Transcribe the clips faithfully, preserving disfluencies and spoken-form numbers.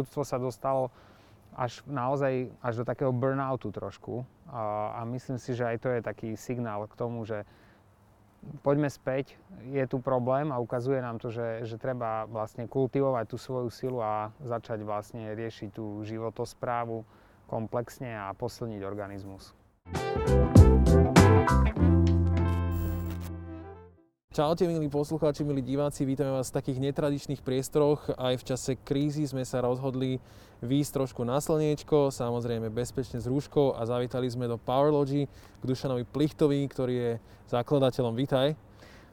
ľudstvo sa dostalo až naozaj až do takého burnoutu trošku. A, a myslím si, že aj to je taký signál k tomu, že poďme späť, je tu problém a ukazuje nám to, že, že treba vlastne kultivovať tú svoju silu a začať vlastne riešiť tú životosprávu komplexne a posilniť organizmus. Čaute, milí poslucháči, milí diváci, vítame vás v takých netradičných priestoroch. Aj v čase krízy sme sa rozhodli výjsť trošku na slniečko, samozrejme bezpečne s rúškou, a zavítali sme do Powerlogy k Dušanovi Plichtovi, ktorý je zakladateľom. Vítaj.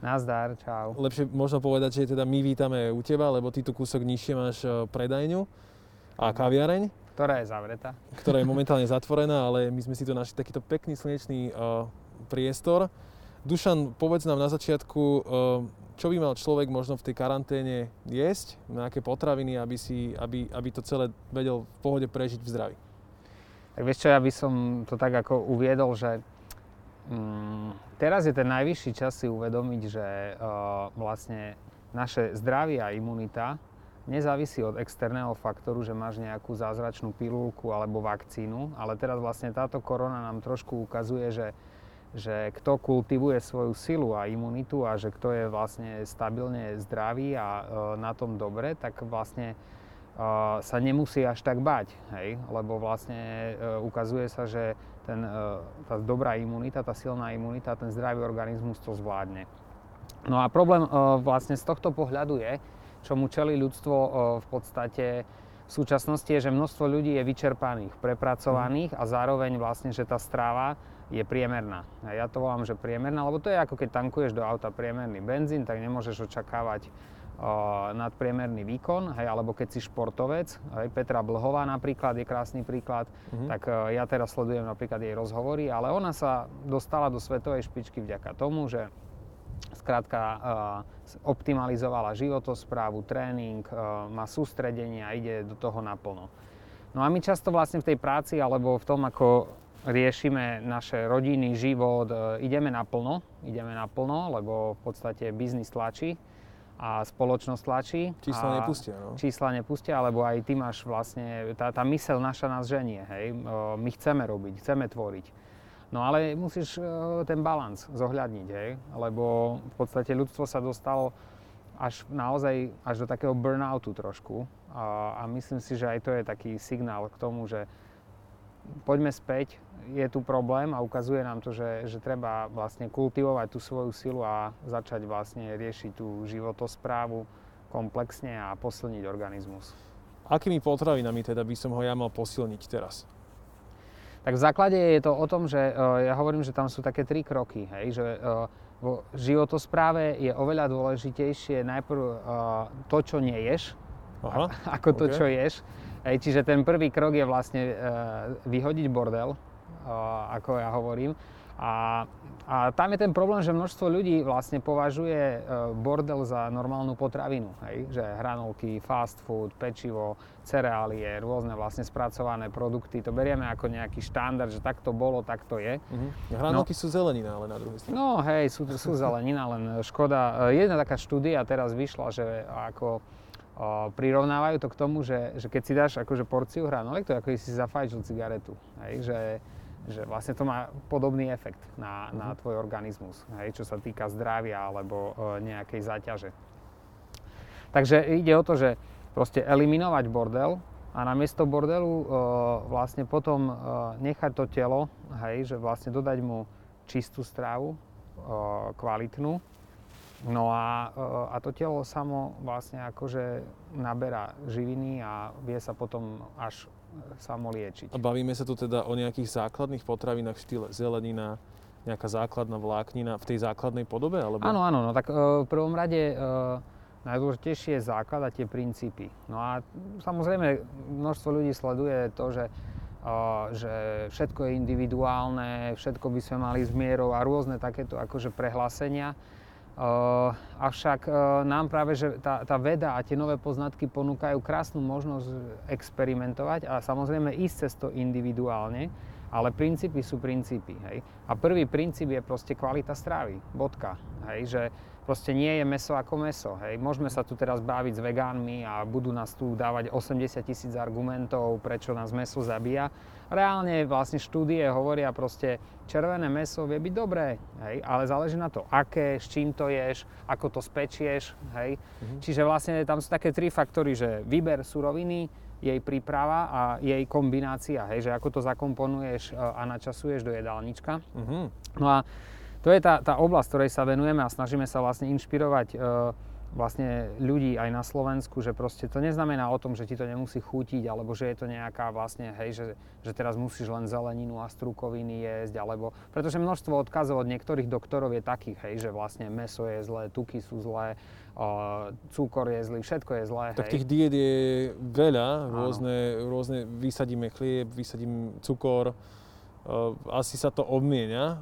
Nazdar, čau. Lepšie možno povedať, že teda my vítame u teba, lebo ty tu kúsok nižšie máš predajňu a kaviareň. Ktorá je zavretá. Ktorá je momentálne zatvorená, ale my sme si tu našli takýto pekný slnečný uh, priestor. Dušan, povedz nám na začiatku, čo by mal človek možno v tej karanténe jesť, na aké potraviny, aby, si, aby, aby to celé vedel v pohode prežiť v zdraví. Tak vieš čo, ja by som to tak ako uviedol, že mm, teraz je ten najvyšší čas si uvedomiť, že uh, vlastne naše zdravie a imunita nezávisí od externého faktoru, že máš nejakú zázračnú pilulku alebo vakcínu, ale teraz vlastne táto korona nám trošku ukazuje, že že kto kultivuje svoju silu a imunitu a že kto je vlastne stabilne zdravý a e, na tom dobre, tak vlastne e, sa nemusí až tak báť, hej? Lebo vlastne e, ukazuje sa, že ten, e, tá dobrá imunita, tá silná imunita, ten zdravý organizmus to zvládne. No a problém e, vlastne z tohto pohľadu je, čomu čelí ľudstvo e, v podstate v súčasnosti, je, že množstvo ľudí je vyčerpaných, prepracovaných a zároveň vlastne, že tá strava je priemerná. Ja to volám, že priemerná, lebo to je ako keď tankuješ do auta priemerný benzín, tak nemôžeš očakávať uh, nadpriemerný výkon, hej, alebo keď si športovec, hej, Petra Vlhová napríklad je krásny príklad, mm-hmm. tak uh, ja teraz sledujem napríklad jej rozhovory, ale ona sa dostala do svetovej špičky vďaka tomu, že skrátka uh, optimalizovala životosprávu, tréning, uh, má sústredenie a ide do toho naplno. No a my často vlastne v tej práci, alebo v tom, ako riešime naše rodinný život, ideme naplno, ideme naplno, lebo v podstate biznis tlačí a spoločnosť tlačí. Čísla nepustia, no? Čísla nepustia, alebo aj ty máš vlastne, tá, tá myseľ naša nás ženie, hej, my chceme robiť, chceme tvoriť. No ale musíš ten balans zohľadniť, hej, lebo v podstate ľudstvo sa dostalo až naozaj, až do takého burnoutu trošku a, a myslím si, že aj to je taký signál k tomu, že poďme späť, je tu problém a ukazuje nám to, že, že treba vlastne kultivovať tú svoju silu a začať vlastne riešiť tú životosprávu komplexne a posilniť organizmus. Akými potravinami teda by som ho ja mal posilniť teraz? Tak v základe je to o tom, že ja hovorím, že tam sú také tri kroky, hej, že vo životospráve je oveľa dôležitejšie najprv to, čo neješ, Aha, ako to, okay. čo ješ. Hej, čiže ten prvý krok je vlastne e, vyhodiť bordel, e, ako ja hovorím. A, a tam je ten problém, že množstvo ľudí vlastne považuje e, bordel za normálnu potravinu. Hej? Že hranolky, fast food, pečivo, cereálie, rôzne vlastne spracované produkty. To berieme ako nejaký štandard, že tak to bolo, tak to je. Uh-huh. Hranolky no, sú zelenina, ale na druhej strane. No hej, sú, sú zelenina, len škoda. E, jedna taká štúdia teraz vyšla, že ako O, prirovnávajú to k tomu, že, že keď si dáš akože porciu hranolek, to je ako si zafajčil cigaretu, hej? Že, že vlastne to má podobný efekt na, na tvoj organizmus, hej? Čo sa týka zdravia alebo o, nejakej záťaže. Takže ide o to, že proste eliminovať bordel a namiesto bordelu o, vlastne potom o, nechať to telo, hej? Že vlastne dodať mu čistú stravu, o, kvalitnú. No a, a to telo samo vlastne akože naberá živiny a vie sa potom až samo liečiť. A bavíme sa tu teda o nejakých základných potravinách v štýle zelenina, nejaká základná vláknina v tej základnej podobe? Alebo? Áno, áno, no tak e, v prvom rade e, najdôležitejšie je základ a tie princípy. No a samozrejme množstvo ľudí sleduje to, že že všetko je individuálne, všetko by sme mali s mierou a rôzne takéto akože prehlásenia. Uh, avšak uh, nám práve, že tá, tá veda a tie nové poznatky ponúkajú krásnu možnosť experimentovať a samozrejme ísť cez to individuálne Ale princípy sú princípy, hej. A prvý princíp je proste kvalita stravy, bodka, hej, že proste nie je mäso ako mäso, hej. Môžeme sa tu teraz baviť s vegánmi a budú nás tu dávať osemdesiat tisíc argumentov, prečo nás mäso zabíja. Reálne vlastne štúdie hovoria proste, červené mäso vie byť dobré, hej, ale záleží na to, aké, s čím to ješ, ako to spečieš, hej. Mhm. Čiže vlastne tam sú také tri faktory, že výber suroviny, jej príprava a jej kombinácia, hej, že ako to zakomponuješ a načasuješ do jedálnička. Mm-hmm. No a to je tá, tá oblasť, ktorej sa venujeme a snažíme sa vlastne inšpirovať e, vlastne ľudí aj na Slovensku, že proste to neznamená o tom, že ti to nemusí chutiť, alebo že je to nejaká vlastne, hej, že, že teraz musíš len zeleninu a strukoviny jesť, alebo, pretože množstvo odkazov od niektorých doktorov je takých, hej, že vlastne mäso je zlé, tuky sú zlé, Uh, cukor je zlý, všetko je zlé. Tak hej. Tých diet je veľa, rôzne, rôzne vysadíme chlieb, vysadím cukor, uh, asi sa to obmienia.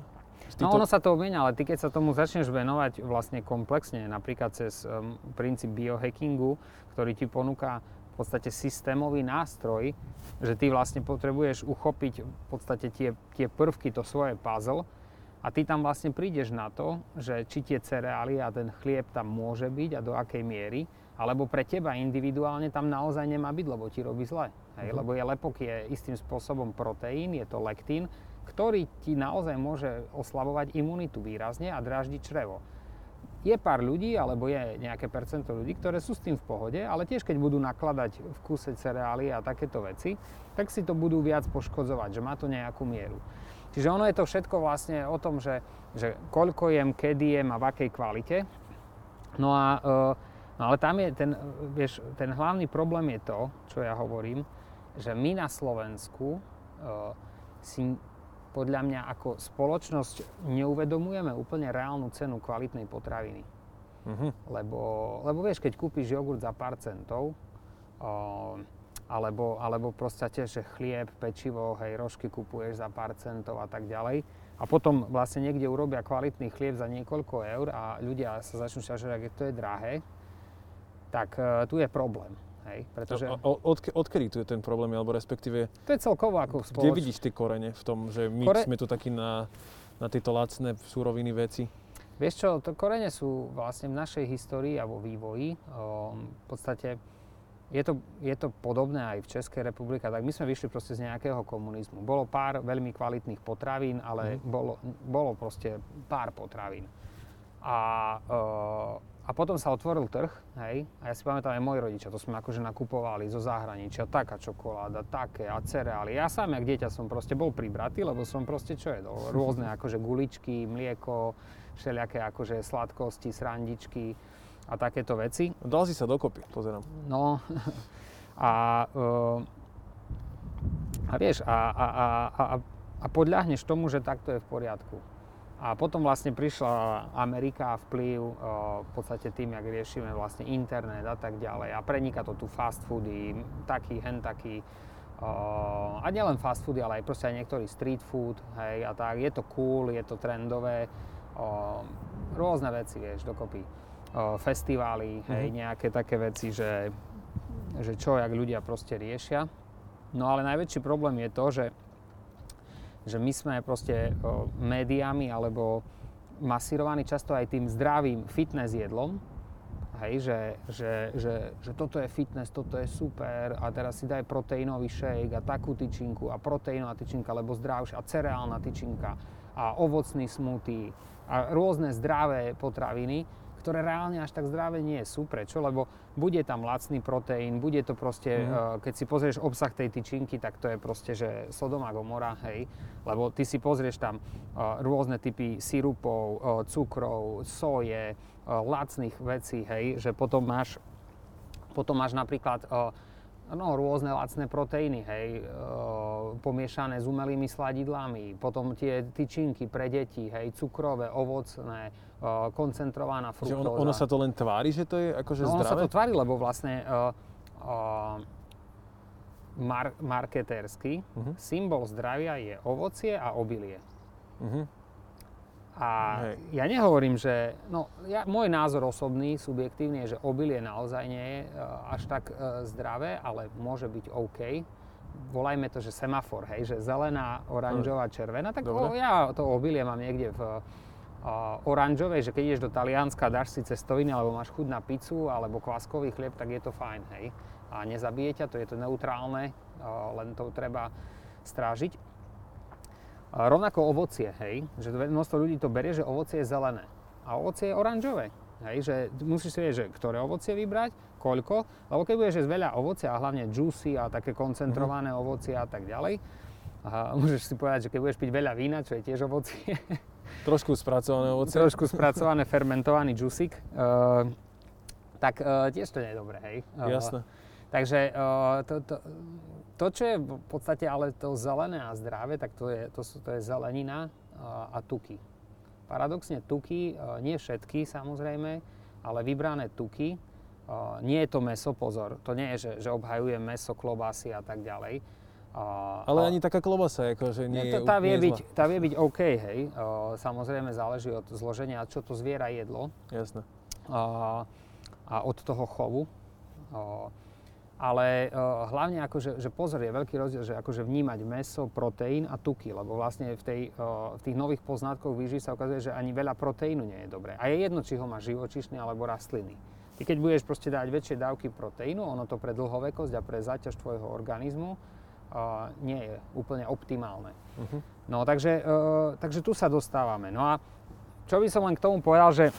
Týto... No ono sa to obmienia, ale ty keď sa tomu začneš venovať vlastne komplexne, napríklad cez um, princíp biohackingu, ktorý ti ponúka v podstate systémový nástroj, že ty vlastne potrebuješ uchopiť v podstate tie, tie prvky, to svoje puzzle, a ty tam vlastne prídeš na to, že či tie cereály a ten chlieb tam môže byť a do akej miery, alebo pre teba individuálne tam naozaj nemá byť, lebo ti robí zle. Hej? Mm-hmm. Lebo je lepok je istým spôsobom proteín, je to lektín, ktorý ti naozaj môže oslabovať imunitu výrazne a dráždiť črevo. Je pár ľudí, alebo je nejaké percento ľudí, ktoré sú s tým v pohode, ale tiež keď budú nakladať v kuse cereály a takéto veci, tak si to budú viac poškodzovať, že má to nejakú mieru. Čiže ono je to všetko vlastne o tom, že, že koľko jem, kedy jem a v akej kvalite. No a no ale tam je ten, vieš, ten hlavný problém je to, čo ja hovorím, že my na Slovensku si podľa mňa ako spoločnosť neuvedomujeme úplne reálnu cenu kvalitnej potraviny. Mm-hmm. Lebo, lebo vieš, keď kúpiš jogurt za pár centov, alebo, alebo proste že chlieb, pečivo, hej, rožky kupuješ za pár centov a tak ďalej. A potom vlastne niekde urobia kvalitný chlieb za niekoľko eur a ľudia sa začnú šťažovať, že to je drahé, tak e, tu je problém, hej, pretože... A, a od, odkedy tu je ten problém, alebo respektíve... To je celkovo ako spoločnosť. Kde vidíš tie korene v tom, že my Kore... sme tu takí na, na tieto lacné suroviny veci? Vieš čo, to korene sú vlastne v našej histórii a vo vývoji, o, v podstate... Je to, je to podobné aj v Českej republike, tak my sme vyšli proste z nejakého komunizmu. Bolo pár veľmi kvalitných potravín, ale mm. bolo, bolo proste pár potravín. A, e, a potom sa otvoril trh, hej, a ja si pamätám aj moji rodičia, to sme akože nakupovali zo zahraničia, taká čokoláda, také a cereály. Ja sám, jak dieťa som proste bol pribratý, lebo som proste čo jedol? Rôzne akože guličky, mlieko, všelijaké akože sladkosti, srandičky a takéto veci. Dal si sa dokopy, pozerám. No a, a vieš, a, a, a, a podľahneš tomu, že takto je v poriadku. A potom vlastne prišla Amerika a vplyv v podstate tým, jak riešime vlastne internet a tak ďalej. A preniká to tu fast foody, taký, hen taký. A nielen fast foody, ale aj proste aj niektorý street food, hej, a tak. Je to cool, je to trendové, rôzne veci, vieš, dokopy. Festivály, hej, mm-hmm. nejaké také veci, že, že čo, jak ľudia proste riešia. No ale najväčší problém je to, že, že my sme proste o, médiami alebo masírovaní často aj tým zdravým fitness jedlom, hej, že, že, že, že toto je fitness, toto je super a teraz si daj proteínový shake a takú tyčinku a proteínová tyčinka, lebo zdravšia a cereálna tyčinka a ovocný smoothie a rôzne zdravé potraviny, ktoré reálne až tak zdravé nie sú. Prečo? Lebo bude tam lacný proteín, bude to proste, mm. keď si pozrieš obsah tej tyčinky, tak to je proste, že Sodoma Gomora, hej. Lebo ty si pozrieš tam rôzne typy sirupov, cukrov, soje, lacných vecí, hej. Že potom máš, potom máš napríklad no, rôzne lacné proteíny, hej. Pomiešané s umelými sladidlami, potom tie tyčinky pre deti, hej, cukrové, ovocné, koncentrovaná fruktóza. Ono, ono sa to len tvári, že to je akože no, zdravé? Ono sa to tvári, lebo vlastne uh, uh, mar- marketérsky uh-huh. symbol zdravia je ovocie a obilie. Uh-huh. A hej. Ja nehovorím, že... No, ja, môj názor osobný, subjektívny je, že obilie naozaj nie je uh, až tak uh, zdravé, ale môže byť OK. volajme to, že semafor, hej, že zelená, oranžová, červená, tak o, ja to obilie mám niekde v uh, oranžovej, že keď ideš do Talianska, dáš si cestoviny, alebo máš chuť na pizzu, alebo kváskový chlieb, tak je to fajn, hej. A nezabije ťa, to je to neutrálne, uh, len to treba strážiť. Uh, rovnako ovocie, hej, že množstvo ľudí to berie, že ovocie je zelené a ovocie je oranžové. Hej, že musíš si vedieť, že ktoré ovocie vybrať, koľko, lebo keď budeš jesť veľa ovocia a hlavne džusy a také koncentrované mm. ovocie a tak ďalej, a môžeš si povedať, že keď budeš piť veľa vína, čo je tiež ovocie. Trošku spracované ovocie. Trošku spracované, fermentovaný džusík, uh, tak uh, tiež to nie je dobré, hej. Jasné. Uh, takže uh, to, to, to, čo je v podstate ale to zelené a zdravé, tak to je, to, to je zelenina uh, a tuky. Paradoxne tuky, nie všetky samozrejme, ale vybrané tuky, nie je to mäso, pozor, to nie je, že, že obhajujem mäso, klobásy a tak ďalej. Ale a, ani taká klobasa, akože nie je tá vie, nie byť, tá vie byť OK, hej, samozrejme záleží od zloženia, čo to zviera jedlo. Jasné. A, a od toho chovu. A, ale uh, hlavne akože, že pozor, je veľký rozdiel, že akože vnímať mäso, proteín a tuky, lebo vlastne v, tej, uh, v tých nových poznatkoch výživy sa ukazuje, že ani veľa proteínu nie je dobré. A je jedno, či ho máš živočíšny alebo rastliny. Ty keď budeš proste dávať väčšie dávky proteínu, ono to pre dlhovekosť a pre záťaž tvojho organizmu uh, nie je úplne optimálne. Uh-huh. No takže, uh, takže tu sa dostávame. No a čo by som len k tomu povedal, že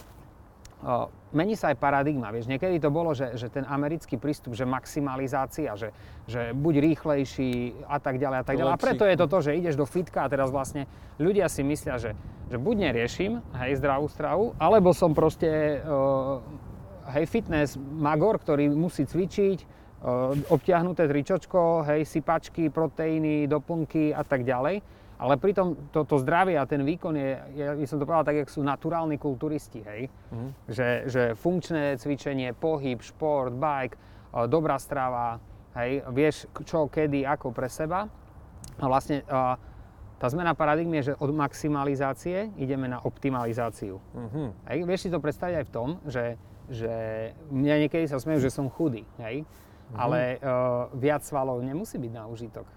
Uh, mení sa aj paradigma, vieš, niekedy to bolo, že, že ten americký prístup, že maximalizácia, že, že buď rýchlejší a tak ďalej a tak ďalej. A preto je to to, že ideš do fitka a teraz vlastne ľudia si myslia, že, že buď neriešim, hej, zdravú stravu, alebo som proste, uh, hej, fitness magor, ktorý musí cvičiť, uh, obtiahnuté tričočko, hej, sypačky, proteíny, doplnky a tak ďalej. Ale pritom to, to zdravie a ten výkon je, ja by som to povedal tak, jak sú naturálni kulturisti, hej. Mm. Že, že funkčné cvičenie, pohyb, šport, bike, dobrá strava, hej, vieš čo, kedy, ako pre seba. A vlastne a, tá zmena paradigmy je, že od maximalizácie ideme na optimalizáciu. Mm-hmm. Hej, vieš si to predstaviť aj v tom, že, že mňa niekedy sa smejú, že som chudý, hej. Mm-hmm. Ale a, viac svalov nemusí byť na užitok.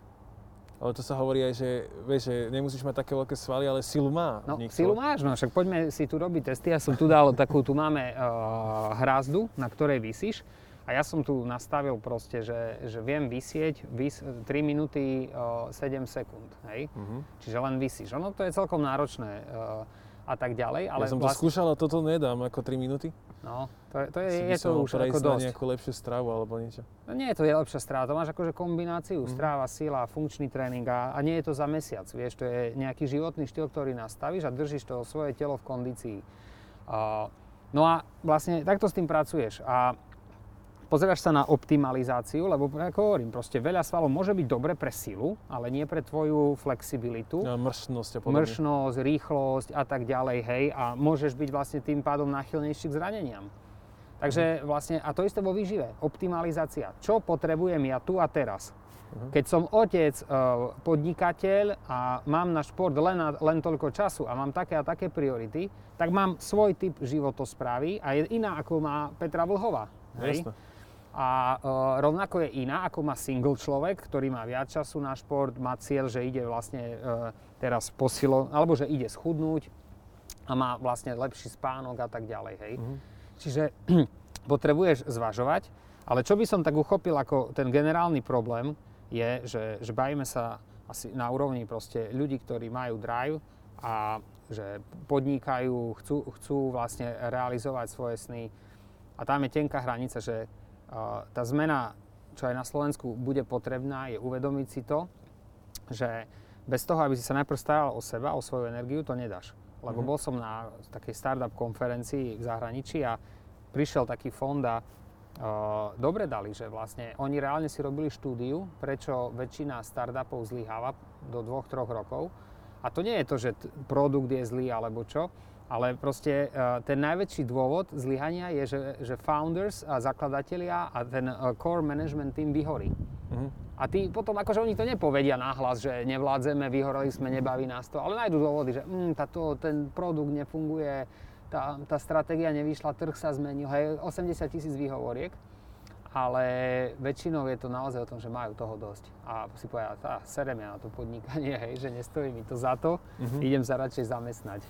Ale to sa hovorí aj, že, vieš, že nemusíš mať také veľké svaly, ale silu má. No, silu máš, no však poďme si tu robiť testy. Ja som tu dal takú, tu máme uh, hrázdu, na ktorej visíš. A ja som tu nastavil proste, že, že viem visieť vis, tri minúty uh, sedem sekúnd, hej. Uh-huh. Čiže len visíš. Ono to je celkom náročné uh, a tak ďalej. Ale ja som to vlast... skúšal a toto nedám ako tri minúty. No, to, to je, je to už ako dosť. Si by som mal prejsť na nejakú lepšiu stravu alebo niečo. No nie je to lepšia strava, to máš akože kombináciu mm-hmm. stráva, sila, funkčný tréning a, a nie je to za mesiac, vieš, to je nejaký životný štýl, ktorý nastavíš a držíš to svoje telo v kondícii. Uh, no a vlastne takto s tým pracuješ a pozeráš sa na optimalizáciu, lebo ako hovorím, proste veľa svalov môže byť dobre pre silu, ale nie pre tvoju flexibilitu. No, mršnosť a podobne. Mršnosť, rýchlosť a tak ďalej, hej, a môžeš byť vlastne tým pádom náchylnejší k zraneniam. Takže vlastne, a to isté vo výžive, optimalizácia. Čo potrebujem ja tu a teraz? Uh-huh. Keď som otec, podnikateľ a mám na šport len, len toľko času a mám také a také priority, tak mám svoj typ životosprávy a je iná, ako má Petra Vlhová. Hej? A e, rovnako je iná, ako má single človek, ktorý má viac času na šport, má cieľ, že ide vlastne e, teraz posilo, alebo že ide schudnúť a má vlastne lepší spánok a tak ďalej, hej. Uh-huh. Čiže potrebuješ zvažovať, ale čo by som tak uchopil ako ten generálny problém je, že, že bavíme sa asi na úrovni proste ľudí, ktorí majú drive a že podnikajú, chcú, chcú vlastne realizovať svoje sny a tam je tenká hranica, že uh, tá zmena, čo aj na Slovensku bude potrebná, je uvedomiť si to, že bez toho, aby si sa najprv staral o seba, o svoju energiu, to nedáš. Lebo bol som na takej startup konferencii v zahraničí a prišiel taký fond a e, dobre dali, že vlastne oni reálne si robili štúdiu, prečo väčšina startupov zlyháva do dvoch až troch rokov. A to nie je to, že t- produkt je zlý alebo čo, ale proste e, ten najväčší dôvod zlyhania je, že, že founders a zakladatelia a ten e, core management team vyhorí. Mm-hmm. A tí potom, akože oni to nepovedia nahlas, že nevládzeme, vyhoreli sme, nebaví nás to, ale nájdú dôvody, že mm, táto, ten produkt nefunguje, tá, tá stratégia nevyšla, trh sa zmenil, hej, osemdesiat tisíc výhovoriek. A ale väčšinou je to naozaj o tom, že majú toho dosť a si povedia, tá seremia na to podnikanie, hej, že nestojí mi to za to, uh-huh. idem sa radšej zamestnať.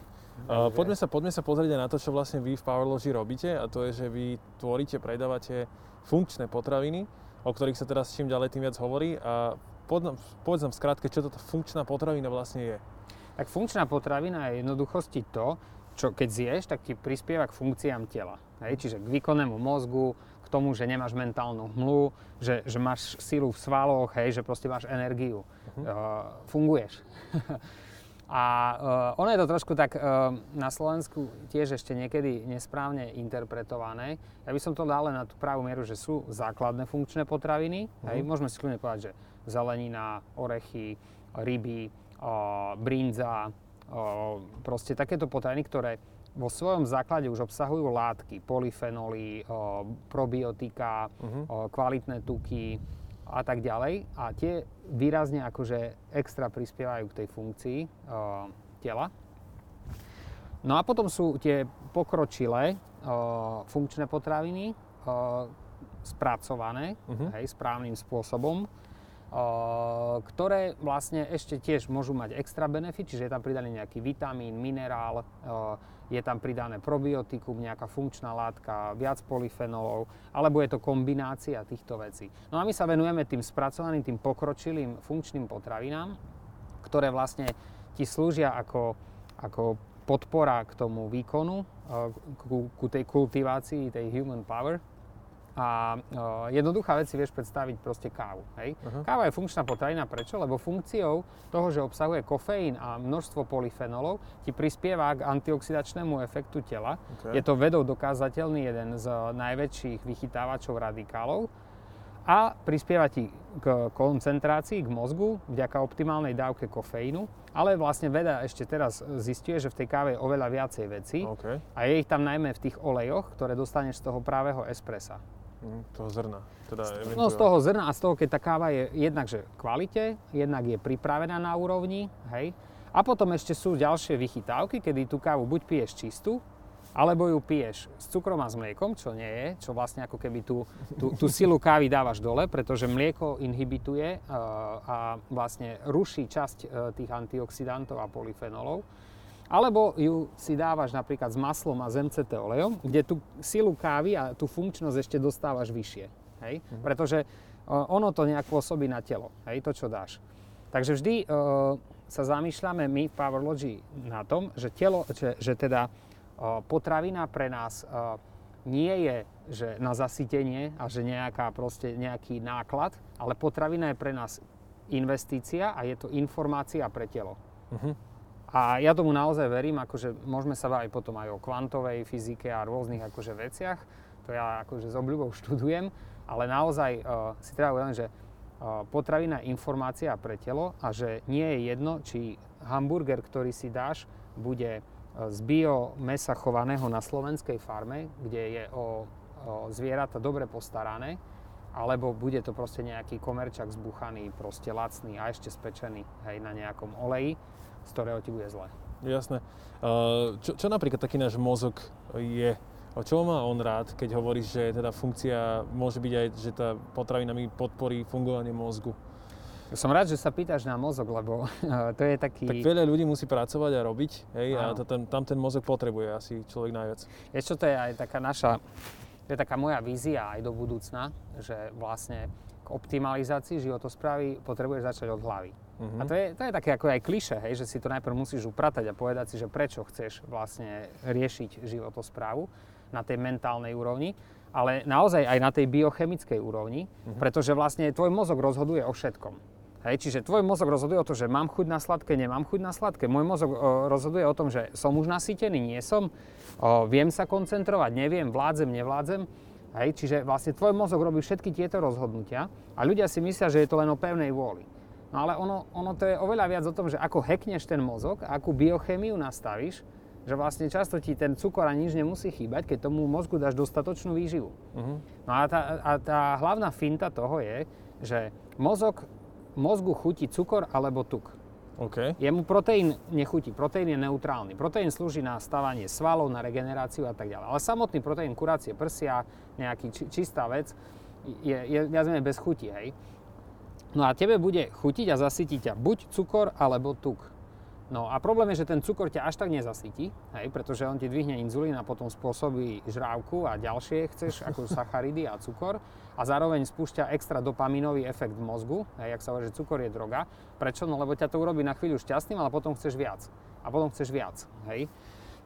Uh, Takže... poďme, sa, poďme sa pozrieť aj na to, čo vlastne vy v Powerlogy robíte, a to je, že vy tvoríte, predávate funkčné potraviny, o ktorých sa teraz čím ďalej tým viac hovorí, a povedz nám v skratke, čo toto funkčná potravina vlastne je. Tak funkčná potravina je v jednoduchosti to, čo keď zješ, tak ti prispieva k funkciám tela, hej, čiže k výkonnému mozgu, tomu, že nemáš mentálnu hmlu, že, že máš silu v svaloch, hej, že proste máš energiu, uh-huh. uh, funguješ. A uh, ono je to trošku tak uh, na Slovensku tiež ešte niekedy nesprávne interpretované. Ja by som to dal len na tú pravú mieru, že sú základné funkčné potraviny, uh-huh. hej, môžeme si kľudne povedať, že zelenina, orechy, ryby, uh, brinza, uh, proste takéto potraviny, ktoré vo svojom základe už obsahujú látky, polyfenoly, probiotika, uh-huh. kvalitné tuky a tak ďalej. A tie výrazne akože extra prispievajú k tej funkcii uh, tela. No a potom sú tie pokročilé uh, funkčné potraviny, uh, spracované uh-huh. hej, správnym spôsobom, uh, ktoré vlastne ešte tiež môžu mať extra benefit, čiže je tam pridaný nejaký vitamín, minerál, uh, je tam pridané probiotikum, nejaká funkčná látka, viac polyfenolov, alebo je to kombinácia týchto vecí. No a my sa venujeme tým spracovaným, tým pokročilým funkčným potravinám, ktoré vlastne ti slúžia ako, ako podpora k tomu výkonu, ku, ku tej kultivácii, tej human power. A jednoduchá vec si vieš predstaviť proste kávu, hej. Uh-huh. Káva je funkčná potravina, prečo? Lebo funkciou toho, že obsahuje kofeín a množstvo polyfenolov, ti prispieva k antioxidačnému efektu tela. Okay. Je to vedou dokázateľný jeden z najväčších vychytávačov radikálov a prispieva ti k koncentrácii, k mozgu vďaka optimálnej dávke kofeínu, ale vlastne veda ešte teraz zistuje, že v tej káve je oveľa viacej vecí, okay. a je ich tam najmä v tých olejoch, ktoré dostaneš z toho právého espressa. Toho zrna. Teda no z toho zrna a z toho, keď tá káva je jednak že kvalite, jednak je pripravená na úrovni, hej. A potom ešte sú ďalšie vychytávky, kedy tú kávu buď piješ čistú, alebo ju piješ s cukrom a s mliekom, čo nie je, čo vlastne ako keby tú, tú, tú silu kávy dávaš dole, pretože mlieko inhibituje a vlastne ruší časť tých antioxidantov a polyfenolov. Alebo ju si dávaš napríklad s maslom a s em cé té olejom, kde tú silu kávy a tú funkčnosť ešte dostávaš vyššie, hej? Mm. Pretože ono to nejak pôsobí na telo, hej, to čo dáš. Takže vždy e, sa zamýšľame my v Powerlogy na tom, že telo, že, že teda e, potravina pre nás e, nie je že na zasytenie a že nejaká proste nejaký náklad, ale potravina je pre nás investícia a je to informácia pre telo. Mm-hmm. A ja tomu naozaj verím, akože môžeme sa baviť potom aj o kvantovej fyzike a rôznych akože veciach. To ja akože s obľubou študujem, ale naozaj uh, si treba uvedomiť, že uh, potravina je informácia pre telo a že nie je jedno, či hamburger, ktorý si dáš, bude z bio mesa chovaného na slovenskej farme, kde je o, o zvieratá dobre postarané, alebo bude to proste nejaký komerčak zbuchaný, proste lacný a ešte spečený, hej, na nejakom oleji, z ktorého ti bude zle. Jasné. Čo, čo napríklad taký náš mozog je? O čo má on rád, keď hovoríš, že teda funkcia môže byť aj, že tá potravina mi podporí fungovanie mozgu? Som rád, že sa pýtaš na mozog, lebo to je taký... Tak veľa ľudí musí pracovať a robiť, hej, a tam, tam ten mozog potrebuje asi človek najviac. Ešte to je aj taká naša, to je taká moja vízia aj do budúcna, že vlastne k optimalizácii životosprávy potrebuješ začať od hlavy. Uh-huh. A to je, to je také ako aj klišé, hej, že si to najprv musíš upratať a povedať si, že prečo chceš vlastne riešiť životosprávu na tej mentálnej úrovni, ale naozaj aj na tej biochemickej úrovni, uh-huh. pretože vlastne tvoj mozog rozhoduje o všetkom. Hej, čiže tvoj mozog rozhoduje o to, že mám chuť na sladké, nemám chuť na sladké. Môj mozog o, rozhoduje o tom, že som už nasýtený, nie som, o, viem sa koncentrovať, neviem, vládzem, nevládzem. Hej, čiže vlastne tvoj mozog robí všetky tieto rozhodnutia a ľudia si myslia, že je to len o pevnej vôli. No ale ono, ono to je oveľa viac o tom, že ako hackneš ten mozog, akú biochémiu nastavíš, že vlastne často ti ten cukor a nič nemusí chýbať, keď tomu mozgu dáš dostatočnú výživu. Uh-huh. No a tá, a tá hlavná finta toho je, že mozog, mozgu chutí cukor alebo tuk. Okay. Jemu proteín nechutí, proteín je neutrálny. Proteín slúži na stavanie svalov, na regeneráciu a tak ďalej. Ale samotný proteín, kurácie prsia, nejaký či, čistá vec, je, je viac menej bez chuti, hej. No a tebe bude chutiť a zasytí ťa buď cukor, alebo tuk. No a problém je, že ten cukor ťa až tak nezasytí, hej, pretože on ti dvihne inzulín a potom spôsobí žrávku a ďalšie chceš, ako sacharidy a cukor. A zároveň spúšťa extra dopaminový efekt v mozgu, hej, jak sa hovorí, že cukor je droga. Prečo? No lebo ťa to urobí na chvíľu šťastným, ale potom chceš viac. A potom chceš viac, hej.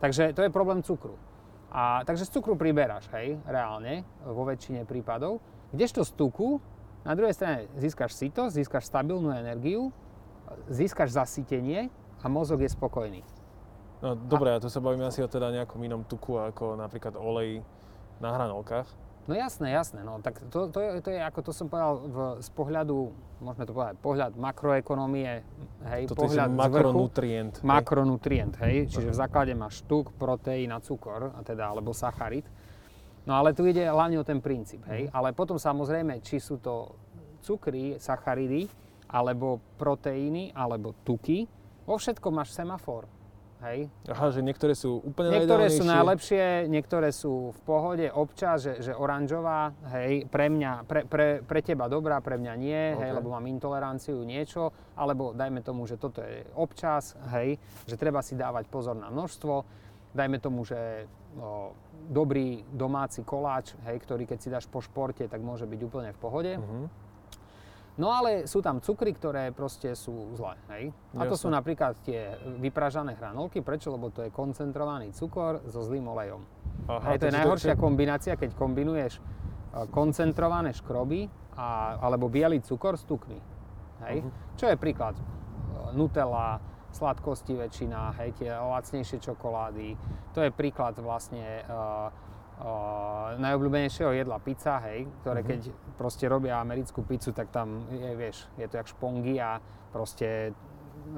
Takže to je problém cukru. A takže z cukru priberáš, hej, reálne, vo väčšine prípadov. Kdežto z tuku, na druhej strane získaš sytosť, získaš stabilnú energiu, získaš zasytenie, a mozog je spokojný. No dobré, a tu sa bavíme asi o teda nejakom inom tuku, ako napríklad olej na hranolkách. No jasné, jasné. No tak to, to, je, to je, ako to som povedal, v, z pohľadu, môžeme to povedať, pohľad makroekonomie, hej, toto pohľad z vrchu. Makronutrient. Makronutrient, hej. Čiže v základe máš tuk, proteín a cukor, a teda, alebo sacharid. No ale tu ide hlavne o ten princíp, hej. Ale potom samozrejme, či sú to cukry, sacharidy, alebo proteíny, alebo tuky, vo všetkom máš semafor, hej. Aha, že niektoré sú úplne najdávnejšie. Niektoré sú najlepšie, niektoré sú v pohode, občas, že, že oranžová, hej, pre mňa, pre, pre, pre teba dobrá, pre mňa nie, okay. Hej, lebo mám intoleranciu, niečo, alebo dajme tomu, že toto je občas, hej, že treba si dávať pozor na množstvo, dajme tomu, že o, dobrý domáci koláč, hej, ktorý keď si dáš po športe, tak môže byť úplne v pohode. Mm-hmm. No ale sú tam cukry, ktoré proste sú zlé, hej. A to Jasne. Sú napríklad tie vypražané hranolky. Prečo? Lebo to je koncentrovaný cukor so zlým olejom. Aha, hej, to je najhoršia to... kombinácia, keď kombinuješ koncentrované škroby a, alebo biely cukor s tukmi, hej. Uh-huh. Čo je príklad Nutella, sladkosti väčšina, hej, tie lacnejšie čokolády. To je príklad vlastne... Uh, Uh, najobľúbenejšieho jedla pizza, hej, ktoré mm-hmm. keď proste robia americkú pizzu, tak tam je, vieš, je to jak špongy a proste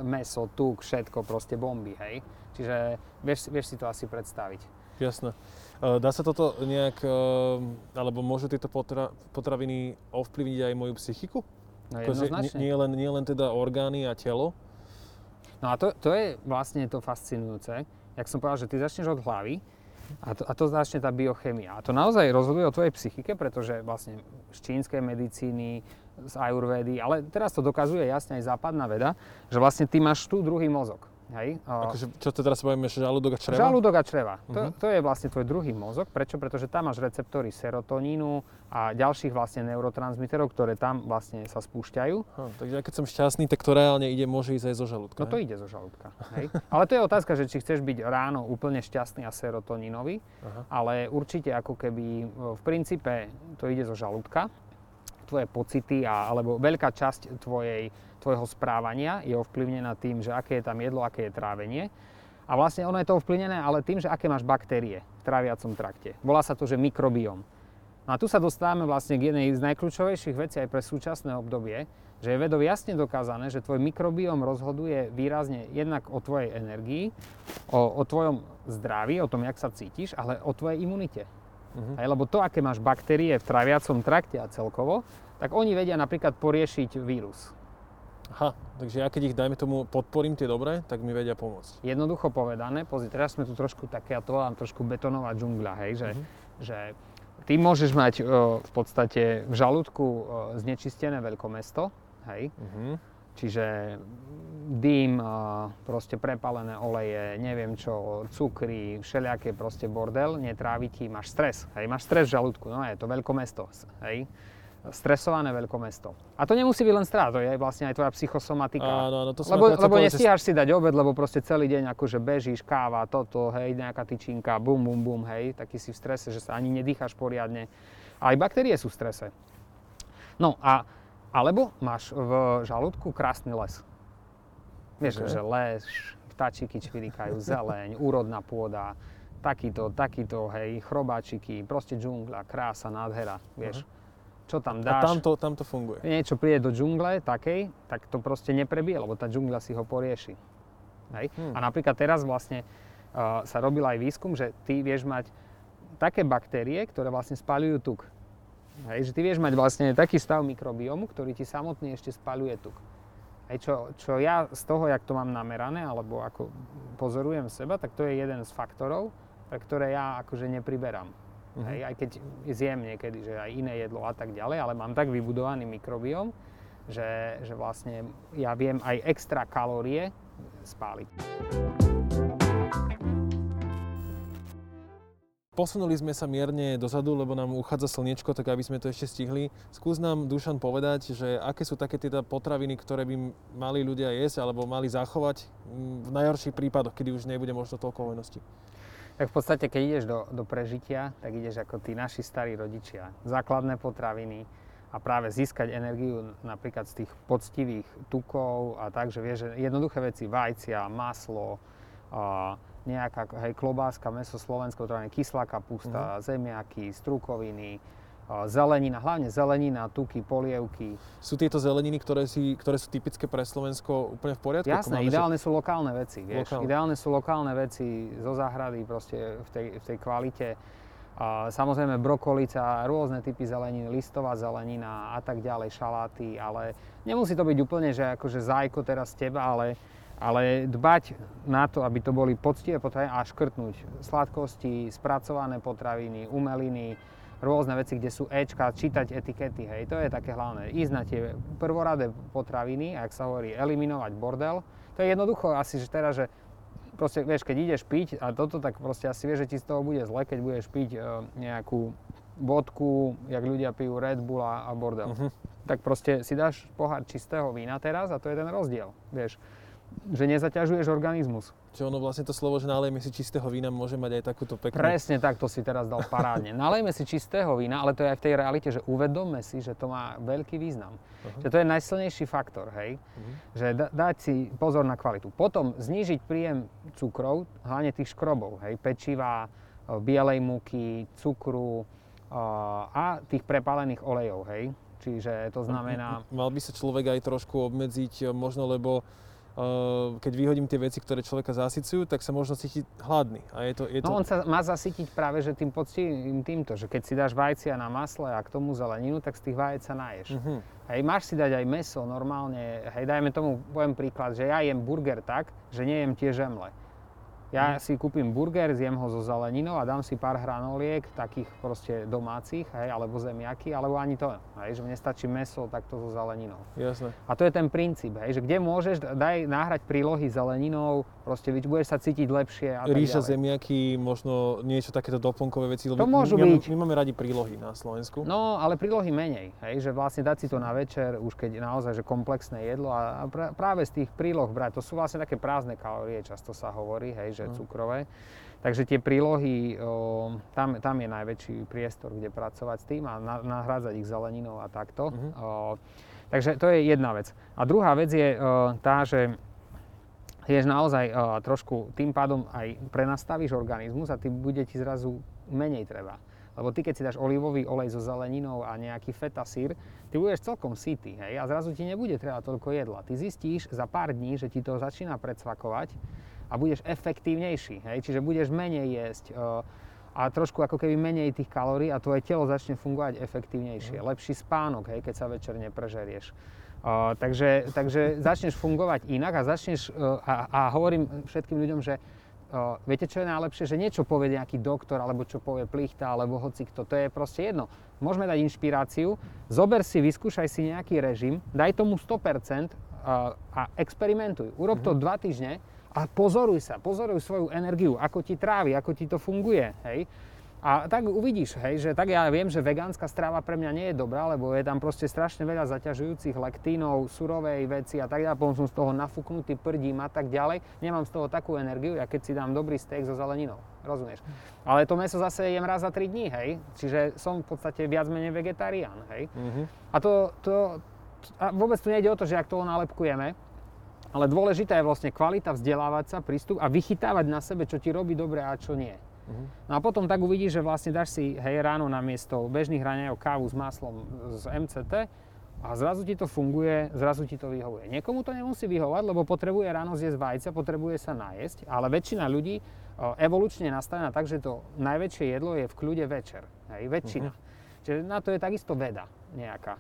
mäso, tuk, všetko, proste bomby, hej. Čiže vieš, vieš si to asi predstaviť. Jasné. Uh, dá sa toto nejak, uh, alebo môžu tieto potra- potraviny ovplyvniť aj moju psychiku? No jednoznačne. Nie, nie, len, nie len teda orgány a telo? No a to, to je vlastne to fascinujúce. Jak som povedal, že ty začneš od hlavy, A to, a to začne tá biochémia. A to naozaj rozhoduje o tvojej psychike, pretože vlastne z čínskej medicíny, z ajurvédy, ale teraz to dokazuje jasne aj západná veda, že vlastne ty máš tu druhý mozog, hej? Akože, čo to teraz bavíme, žalúdok a čreva? Žalúdok a čreva. Uh-huh. To, to je vlastne tvoj druhý mozog. Prečo? Pretože tam máš receptory serotonínu a ďalších vlastne neurotransmiterov, ktoré tam vlastne sa spúšťajú. Hm, takže keď som šťastný, tak to reálne ide, môže ísť aj zo žalúdka. No to ide zo žalúdka, hej? Ale to je otázka, že či chceš byť ráno úplne šťastný a serotonínový, uh-huh. ale určite ako keby v princípe to ide zo žalúdka. Tvoje pocity a, alebo veľká časť tvojej, tvojho správania je ovplyvnená tým, že aké je tam jedlo, aké je trávenie. A vlastne ono je to ovplyvnené ale tým, že aké máš baktérie v tráviacom trakte. Volá sa to, že mikrobióm. No a tu sa dostávame vlastne k jednej z najkľúčovejších vecí aj pre súčasné obdobie, že je vedou jasne dokázané, že tvoj mikrobióm rozhoduje výrazne jednak o tvojej energii, o, o tvojom zdraví, o tom, jak sa cítiš, ale o tvojej imunite. Uh-huh. Aj, lebo to, aké máš baktérie v tráviacom trakte a celkovo, tak oni vedia napríklad poriešiť vírus. Aha, takže ja keď ich, dajme tomu, podporím tie dobré, tak mi vedia pomôcť. Jednoducho povedané, pozri, teraz sme tu trošku také, ja to volám trošku betonová džungľa, hej, že, uh-huh. že ty môžeš mať o, v podstate v žalúdku o, znečistené veľkomesto, hej, uh-huh. čiže dým, proste prepálené oleje, neviem čo, cukry, všelijaké proste bordel, netrávi ti, máš stres, hej, máš stres v žalúdku, no je to veľkomesto, hej, stresované veľkomesto. A to nemusí byť len stres, to je vlastne aj tvoja psychosomatika, áno, no to lebo, lebo povedal, nestíhaš si dať obed, lebo proste celý deň akože bežíš, káva, toto, hej, nejaká tyčinka, bum, bum, bum, hej, taký si v strese, že sa ani nedýcháš poriadne, aj baktérie sú v strese. No a alebo máš v žalúdku krásny les. Vieš, okay. že les, vtáčiky čvirikajú, zeleň, úrodná pôda, takýto, takýto, hej, chrobáčiky, proste džungľa, krása, nádhera, vieš. Uh-huh. Čo tam dáš? A tam to, tam to funguje. Niečo príde do džungle takej, tak to proste neprebije, lebo tá džungľa si ho porieši. Hej? Hmm. A napríklad teraz vlastne uh, sa robil aj výskum, že ty vieš mať také baktérie, ktoré vlastne spaľujú tuk. Hej, že ty vieš mať vlastne taký stav mikrobiomu, ktorý ti samotný ešte spaľuje tuk. Hej, čo, čo ja z toho, jak to mám namerané, alebo ako pozorujem seba, tak to je jeden z faktorov, pre ktoré ja akože nepriberám. Uh-huh. Hej, aj keď zjem niekedy, že aj iné jedlo a tak ďalej, ale mám tak vybudovaný mikrobióm, že, že vlastne ja viem aj extra kalórie spáliť. Posunuli sme sa mierne dozadu, lebo nám uchádza slniečko, tak aby sme to ešte stihli. Skús nám, Dušan, povedať, že aké sú také teda potraviny, ktoré by mali ľudia jesť alebo mali zachovať v najhorších prípadoch, kedy už nebude možno toľko hojnosti. Tak v podstate, keď ideš do, do prežitia, tak ideš ako tí naši starí rodičia. Základné potraviny a práve získať energiu napríklad z tých poctivých tukov a tak, že vieš, že jednoduché veci, vajcia, maslo, a nejaká, hej, klobáska, mäso slovenské, teda kyslá kapusta, mm. zemiaky, strukoviny, zelenina, hlavne zelenina, tuky, polievky. Sú tieto zeleniny, ktoré, si, ktoré sú typické pre Slovensko, úplne v poriadku? Jasné, máme, ideálne že... sú lokálne veci, vieš. Lokálne. Ideálne sú lokálne veci zo záhrady, proste v tej, v tej kvalite. A samozrejme brokolica, rôzne typy zeleniny, listová zelenina a tak ďalej, šaláty, ale nemusí to byť úplne, že akože zájko teraz teba, ale ale dbať na to, aby to boli poctivé potraviny a škrtnúť sladkosti, spracované potraviny, umeliny, rôzne veci, kde sú Ečka, čítať etikety, hej, to je také hlavné. Ísť na tie prvoradé potraviny, ak sa hovorí, eliminovať bordel. To je jednoducho asi, že teraz, že proste, vieš, keď ideš piť a toto, tak proste asi vieš, že ti z toho bude zle, keď budeš piť e, nejakú vodku, jak ľudia pijú Red Bull a bordel. Uh-huh. Tak proste si dáš pohár čistého vína teraz a to je ten rozdiel, vieš. Že nezaťažuješ organizmus. Čo ono vlastne to slovo, že nalejme si čistého vína, môže mať aj takúto peknú... Presne tak, to si teraz dal parádne. Nalejme si čistého vína, ale to je aj v tej realite, že uvedomme si, že to má veľký význam. Uh-huh. Že to je najsilnejší faktor, hej? Uh-huh. Že da- dať si pozor na kvalitu. Potom znížiť príjem cukrov, hlavne tých škrobov, hej? Pečiva, bielej múky, cukru a tých prepálených olejov, hej? Čiže to znamená... Mal by sa človek aj trošku obmedziť, možno lebo keď vyhodím tie veci, ktoré človeka zasycujú, tak sa možno cítiť hladný. A je to, je to... No on sa má zasytiť práve že tým poctivým týmto, že keď si dáš vajcia na masle a k tomu zeleninu, tak z tých vajec sa naješ. Uh-huh. Hej, máš si dať aj mäso normálne, hej, dajme tomu, poviem príklad, že ja jem burger tak, že nejem tie žemle. Ja uh-huh. si kúpim burger, zjem ho so zeleninou a dám si pár hranoliek, takých proste domácich, hej, alebo zemiaky, alebo ani to, hej, že mne stačí mäso takto so zeleninou. Jasne. A to je ten princíp, hej, že kde môžeš, daj náhrať prílohy zeleninou, proste budeš sa cítiť lepšie a tak ďalej. Ríša, zemiaky, možno niečo takéto doplnkové veci, lebo to môžu my, byť. My máme radi prílohy na Slovensku. No, ale prílohy menej, hej, že vlastne dať si to na večer, už keď naozaj, že komplexné jedlo a práve z tých príloh brať, to sú vlastne také prázdne kalórie, často sa hovorí, hej, že cukrové. Takže tie prílohy, o, tam, tam je najväčší priestor, kde pracovať s tým a na, nahrádzať ich zeleninou a takto. Mm-hmm. O, takže to je jedna vec. A druhá vec je o, tá, že tiež naozaj o, trošku tým pádom aj prenastavíš organizmus a ty bude ti zrazu menej treba. Lebo ty, keď si dáš olivový olej so zeleninou a nejaký feta sír, ty budeš celkom sytý, hej, a zrazu ti nebude treba toľko jedla. Ty zistíš za pár dní, že ti to začína predsvakovať a budeš efektívnejší, hej, čiže budeš menej jesť a trošku ako keby menej tých kalórií a tvoje telo začne fungovať efektívnejšie. Mm. Lepší spánok, hej, keď sa večer neprežerieš. Uh, takže, takže začneš fungovať inak a začneš, uh, a, a hovorím všetkým ľuďom, že uh, viete, čo je najlepšie, že niečo povie nejaký doktor, alebo čo povie Plichta, alebo hocikto, to je proste jedno. Môžeme dať inšpiráciu, zober si, vyskúšaj si nejaký režim, daj tomu sto percent uh, a experimentuj. Urob to dva týždne, a pozoruj sa, pozoruj svoju energiu, ako ti trávi, ako ti to funguje, hej. A tak uvidíš, hej, že tak ja viem, že vegánska strava pre mňa nie je dobrá, lebo je tam proste strašne veľa zaťažujúcich lektínov, surovej veci a tak ďalej, potom som z toho nafúknutý, prdím a tak ďalej. Nemám z toho takú energiu, ja keď si dám dobrý steak so zeleninou, rozumieš? Ale to mäso zase jem raz za tri dní, hej, čiže som v podstate viac menej vegetarián, hej. Mm-hmm. A to, to, a vôbec tu nejde o to, že ak toho nálepkujeme, ale dôležitá je vlastne kvalita, vzdelávať sa, prístup a vychytávať na sebe, čo ti robí dobre a čo nie. Uh-huh. No a potom tak uvidíš, že vlastne dáš si, hej, ráno namiesto bežných raňajok kávu s maslom z em cé té a zrazu ti to funguje, zrazu ti to vyhovuje. Niekomu to nemusí vyhovať, lebo potrebuje ráno zjesť vajce, potrebuje sa najesť, ale väčšina ľudí evolučne nastavená tak, že to najväčšie jedlo je v kľude večer, hej, väčšina. Uh-huh. Čiže na to je takisto veda nejaká.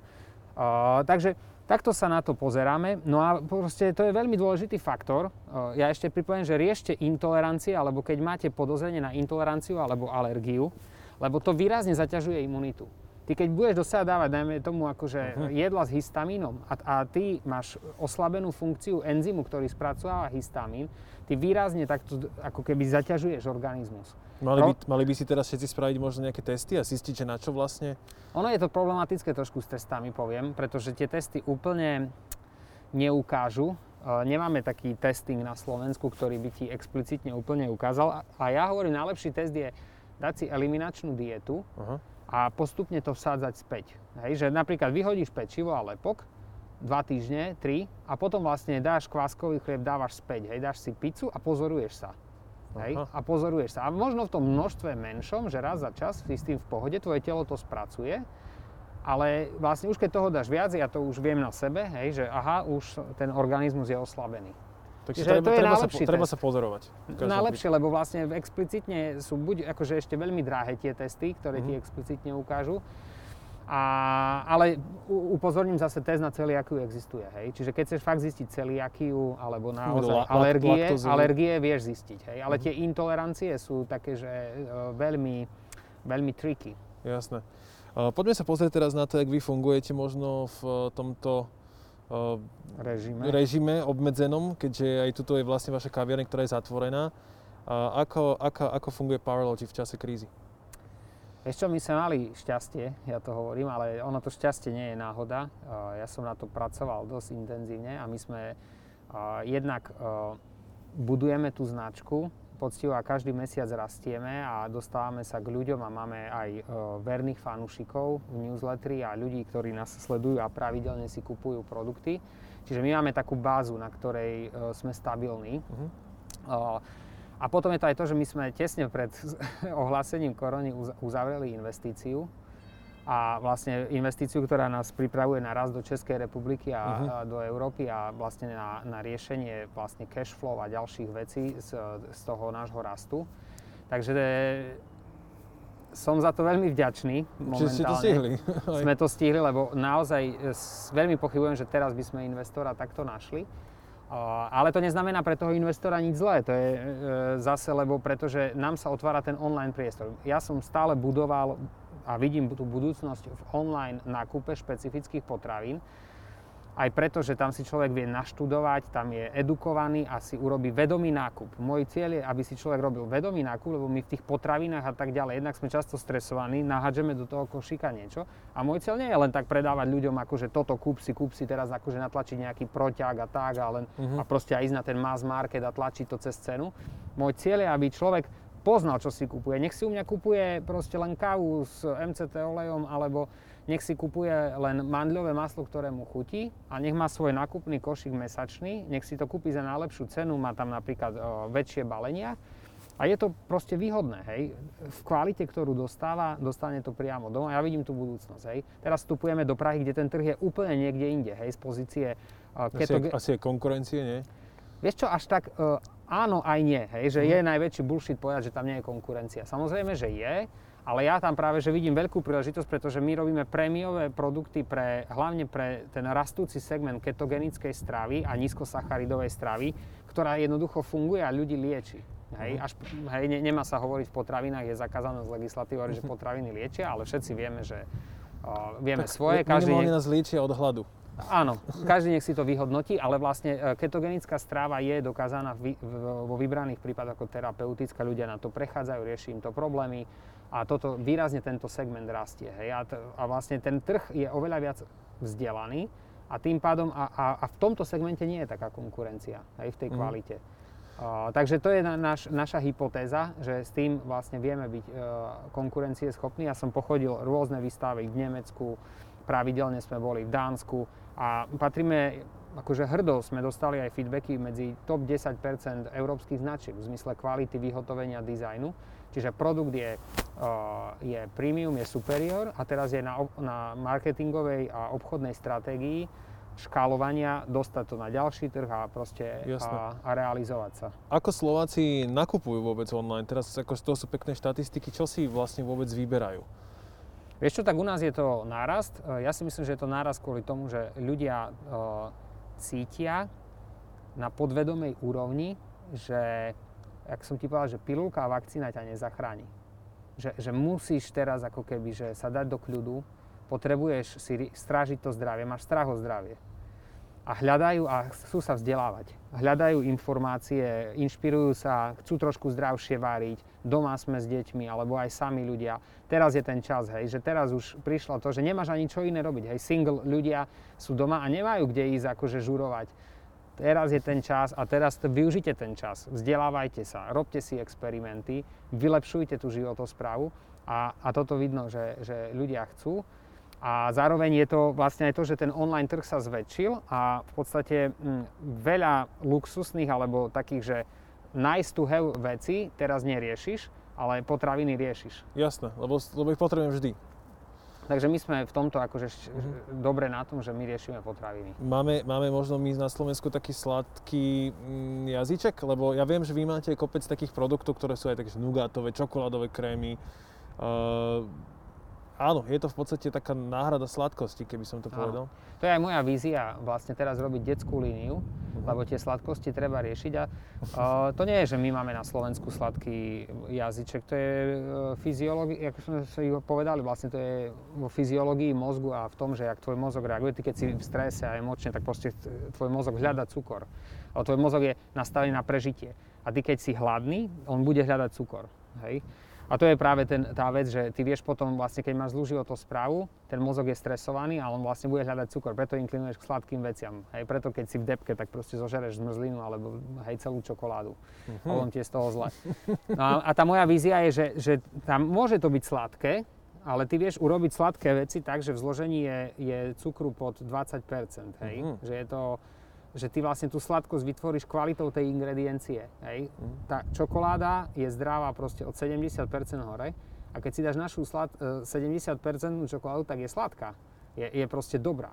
Uh, takže takto sa na to pozeráme, no a proste to je veľmi dôležitý faktor. Uh, ja ešte pripomínam, že riešte intolerancie, alebo keď máte podozrenie na intoleranciu alebo alergiu, lebo to výrazne zaťažuje imunitu. Ty keď budeš do seba dávať, dajme tomu akože jedla s histamínom a, a ty máš oslabenú funkciu enzymu, ktorý spracováva histamín, ty výrazne takto ako keby zaťažuješ organizmus. Mali by, mali by si teraz všetci spraviť možno nejaké testy a zistiť, že na čo vlastne? Ono je to problematické trošku s testami, poviem, pretože tie testy úplne neukážu. Nemáme taký testing na Slovensku, ktorý by ti explicitne úplne ukázal. A ja hovorím, najlepší test je dať si eliminačnú dietu. Aha. A postupne to vsádzať späť. Hej, že napríklad vyhodíš pečivo a lepok, dva týždne, tri, a potom vlastne dáš kváskový chlieb, dávaš späť, hej, dáš si pizzu a pozoruješ sa. Hej, a pozoruješ sa. A možno v tom množstve menšom, že raz za čas si s tým v pohode, tvoje telo to spracuje, ale vlastne už keď toho dáš viac, ja to už viem na sebe, hej, že aha, už ten organizmus je oslabený. Takže treba, to je treba, sa, treba sa pozorovať. Najlepšie, lebo vlastne explicitne sú buď akože ešte veľmi drahé tie testy, ktoré mm-hmm. ti explicitne ukážu. A, ale upozorním zase test na celiakiu existuje, hej. Čiže keď chceš fakt zistiť celiakiu alebo naozaj la- alergie, la- alergie vieš zistiť, hej. Ale mm-hmm. tie intolerancie sú také, že veľmi, veľmi tricky. Jasné. Poďme sa pozrieť teraz na to, jak vy fungujete možno v tomto Režime. režime obmedzenom, keďže aj tuto je vlastne vaša kaviareň, ktorá je zatvorená. A ako, ako, ako funguje Powerlogy v čase krízy? Ešte my sme mali šťastie, ja to hovorím, ale ono to šťastie nie je náhoda. Ja som na to pracoval dosť intenzívne a my sme jednak budujeme tú značku poctivo a každý mesiac rastieme a dostávame sa k ľuďom a máme aj e, verných fanúšikov v newsletteri a ľudí, ktorí nás sledujú a pravidelne si kupujú produkty. Čiže my máme takú bázu, na ktorej e, sme stabilní. Uh-huh. E, a potom je to aj to, že my sme tesne pred ohlásením korony uzavreli investíciu. A vlastne investíciu, ktorá nás pripravuje na rast do Českej republiky a, uh-huh. a do Európy a vlastne na, na riešenie vlastne cash flow a ďalších vecí z, z toho nášho rastu. Takže de, som za to veľmi vďačný momentálne. Čiže ste to stihli. Sme to stihli, lebo naozaj veľmi pochybujem, že teraz by sme investora takto našli. Ale to neznamená pre toho investora nič zlé, to je zase, lebo pretože nám sa otvára ten online priestor. Ja som stále budoval a vidím tú budúcnosť v online nákupe špecifických potravín. Aj preto, že tam si človek vie naštudovať, tam je edukovaný a si urobí vedomý nákup. Môj cieľ je, aby si človek robil vedomý nákup, lebo my v tých potravinách a tak ďalej, jednak sme často stresovaní, nahádžeme do toho košíka niečo. A môj cieľ nie je len tak predávať ľuďom, akože toto kúp si, kúp si, teraz akože natlačiť nejaký proťák a tak a, len, uh-huh. a proste aj ísť na ten mass market a tlačiť to cez cenu. Môj cieľ je, aby človek poznal, čo si kupuje. Nech si u mňa kupuje proste len kávu s em cé té olejom, alebo nech si kupuje len mandľové maslo, ktoré mu chutí a nech má svoj nákupný košík mesačný, nech si to kúpi za najlepšiu cenu, má tam napríklad o, väčšie balenia a je to proste výhodné, hej. V kvalite, ktorú dostáva, dostane to priamo doma. Ja vidím tú budúcnosť, hej. Teraz vstupujeme do Prahy, kde ten trh je úplne niekde inde, hej, z pozície o, keto... Asi je konkurencie, nie? Vieš čo, až tak... O, Áno aj nie, hej, že je najväčší bullshit povedať, že tam nie je konkurencia. Samozrejme, že je, ale ja tam práve, že vidím veľkú príležitosť, pretože my robíme prémiové produkty pre, hlavne pre ten rastúci segment ketogenickej stravy a nízkosacharidovej stravy, ktorá jednoducho funguje a ľudí lieči. Hej, až, hej, ne, nemá sa hovoriť v potravinách, je zakázané z legislatívy, že potraviny liečia, ale všetci vieme, že uh, vieme tak svoje. Každý minimálne nás liečia od hladu. Áno, každý nech si to vyhodnotí, ale vlastne ketogenická stráva je dokázaná v, v, vo vybraných prípadoch ako terapeutická, ľudia na to prechádzajú, rieši im to problémy a toto výrazne tento segment rastie, hej. A, t- a vlastne ten trh je oveľa viac vzdelaný a tým pádom a, a, a v tomto segmente nie je taká konkurencia, hej, v tej mm. kvalite. Uh, takže to je na, naš, naša hypotéza, že s tým vlastne vieme byť uh, konkurencieschopní. Ja som pochodil rôzne výstavy v Nemecku, pravidelne sme boli v Dánsku a patríme, akože hrdou sme dostali aj feedbacky medzi top desať percent európskych značiek v zmysle kvality, vyhotovenia, dizajnu. Čiže produkt je, uh, je premium, je superior a teraz je na, na marketingovej a obchodnej stratégii škálovania, dostať to na ďalší trh a proste a, a realizovať sa. Ako Slováci nakupujú vôbec online? Teraz ako to sú pekné štatistiky, čo si vlastne vôbec vyberajú? Vieš čo, tak u nás je to nárast. Ja si myslím, že je to nárast kvôli tomu, že ľudia e, cítia na podvedomej úrovni, že, jak som ti povedal, že pilulka a vakcína ťa nezachráni. že, že musíš teraz ako keby, že sa dať do kľudu, potrebuješ si strážiť to zdravie, máš strach o zdravie. A hľadajú a chcú sa vzdelávať. Hľadajú informácie, inšpirujú sa, chcú trošku zdravšie váriť. Doma sme s deťmi, alebo aj sami ľudia. Teraz je ten čas, hej, že teraz už prišlo to, že nemáš ani čo iné robiť. Hej, single ľudia sú doma a nemajú kde ísť akože žurovať. Teraz je ten čas a teraz to, využite ten čas. Vzdelávajte sa, robte si experimenty, vylepšujte tú životosprávu. A, a toto vidno, že, že ľudia chcú. A zároveň je to vlastne aj to, že ten online trh sa zväčšil a v podstate m, veľa luxusných alebo takých, že nice to have veci teraz neriešiš, ale potraviny riešiš. Jasné, lebo, lebo ich potrebujem vždy. Takže my sme v tomto akože mhm. dobre na tom, že my riešime potraviny. Máme, máme možno my na Slovensku taký sladký mm, jazyček, lebo ja viem, že vy máte kopec takých produktov, ktoré sú aj také nugatové, čokoládové krémy. Uh, Áno, je to v podstate taká náhrada sladkosti, keby som to povedal. Áno. To je aj moja vízia, vlastne teraz robiť detskú líniu, uh-huh. lebo tie sladkosti treba riešiť a uh, to nie je, že my máme na Slovensku sladký jazyček, to je uh, fyziológia, ako sme si povedali, vlastne to je vo fyziológii mozgu a v tom, že ak tvoj mozog reaguje, ty keď si v strese a emočne, tak proste tvoj mozog hľada cukor. Ale tvoj mozog je nastavený na prežitie a ty keď si hladný, on bude hľadať cukor, hej? A to je práve ten, tá vec, že ty vieš potom vlastne, keď máš zlú životosprávu, ten mozog je stresovaný a on vlastne bude hľadať cukor, preto inklinuješ k sladkým veciam. Hej, preto keď si v depke, tak proste zožereš zmrzlinu alebo hej, celú čokoládu. Uh-huh. A on ti je z toho zle. No a, a tá moja vízia je, že, že tam môže to byť sladké, ale ty vieš urobiť sladké veci tak, že v zložení je, je cukru pod dvadsať percent, hej, uh-huh. že je to... že ty vlastne tú sladkosť vytvoríš kvalitou tej ingrediencie, hej. Tá čokoláda je zdravá proste od sedemdesiat percent hore a keď si dáš našu slad, sedemdesiat percent čokoládu, tak je sladká, je, je proste dobrá,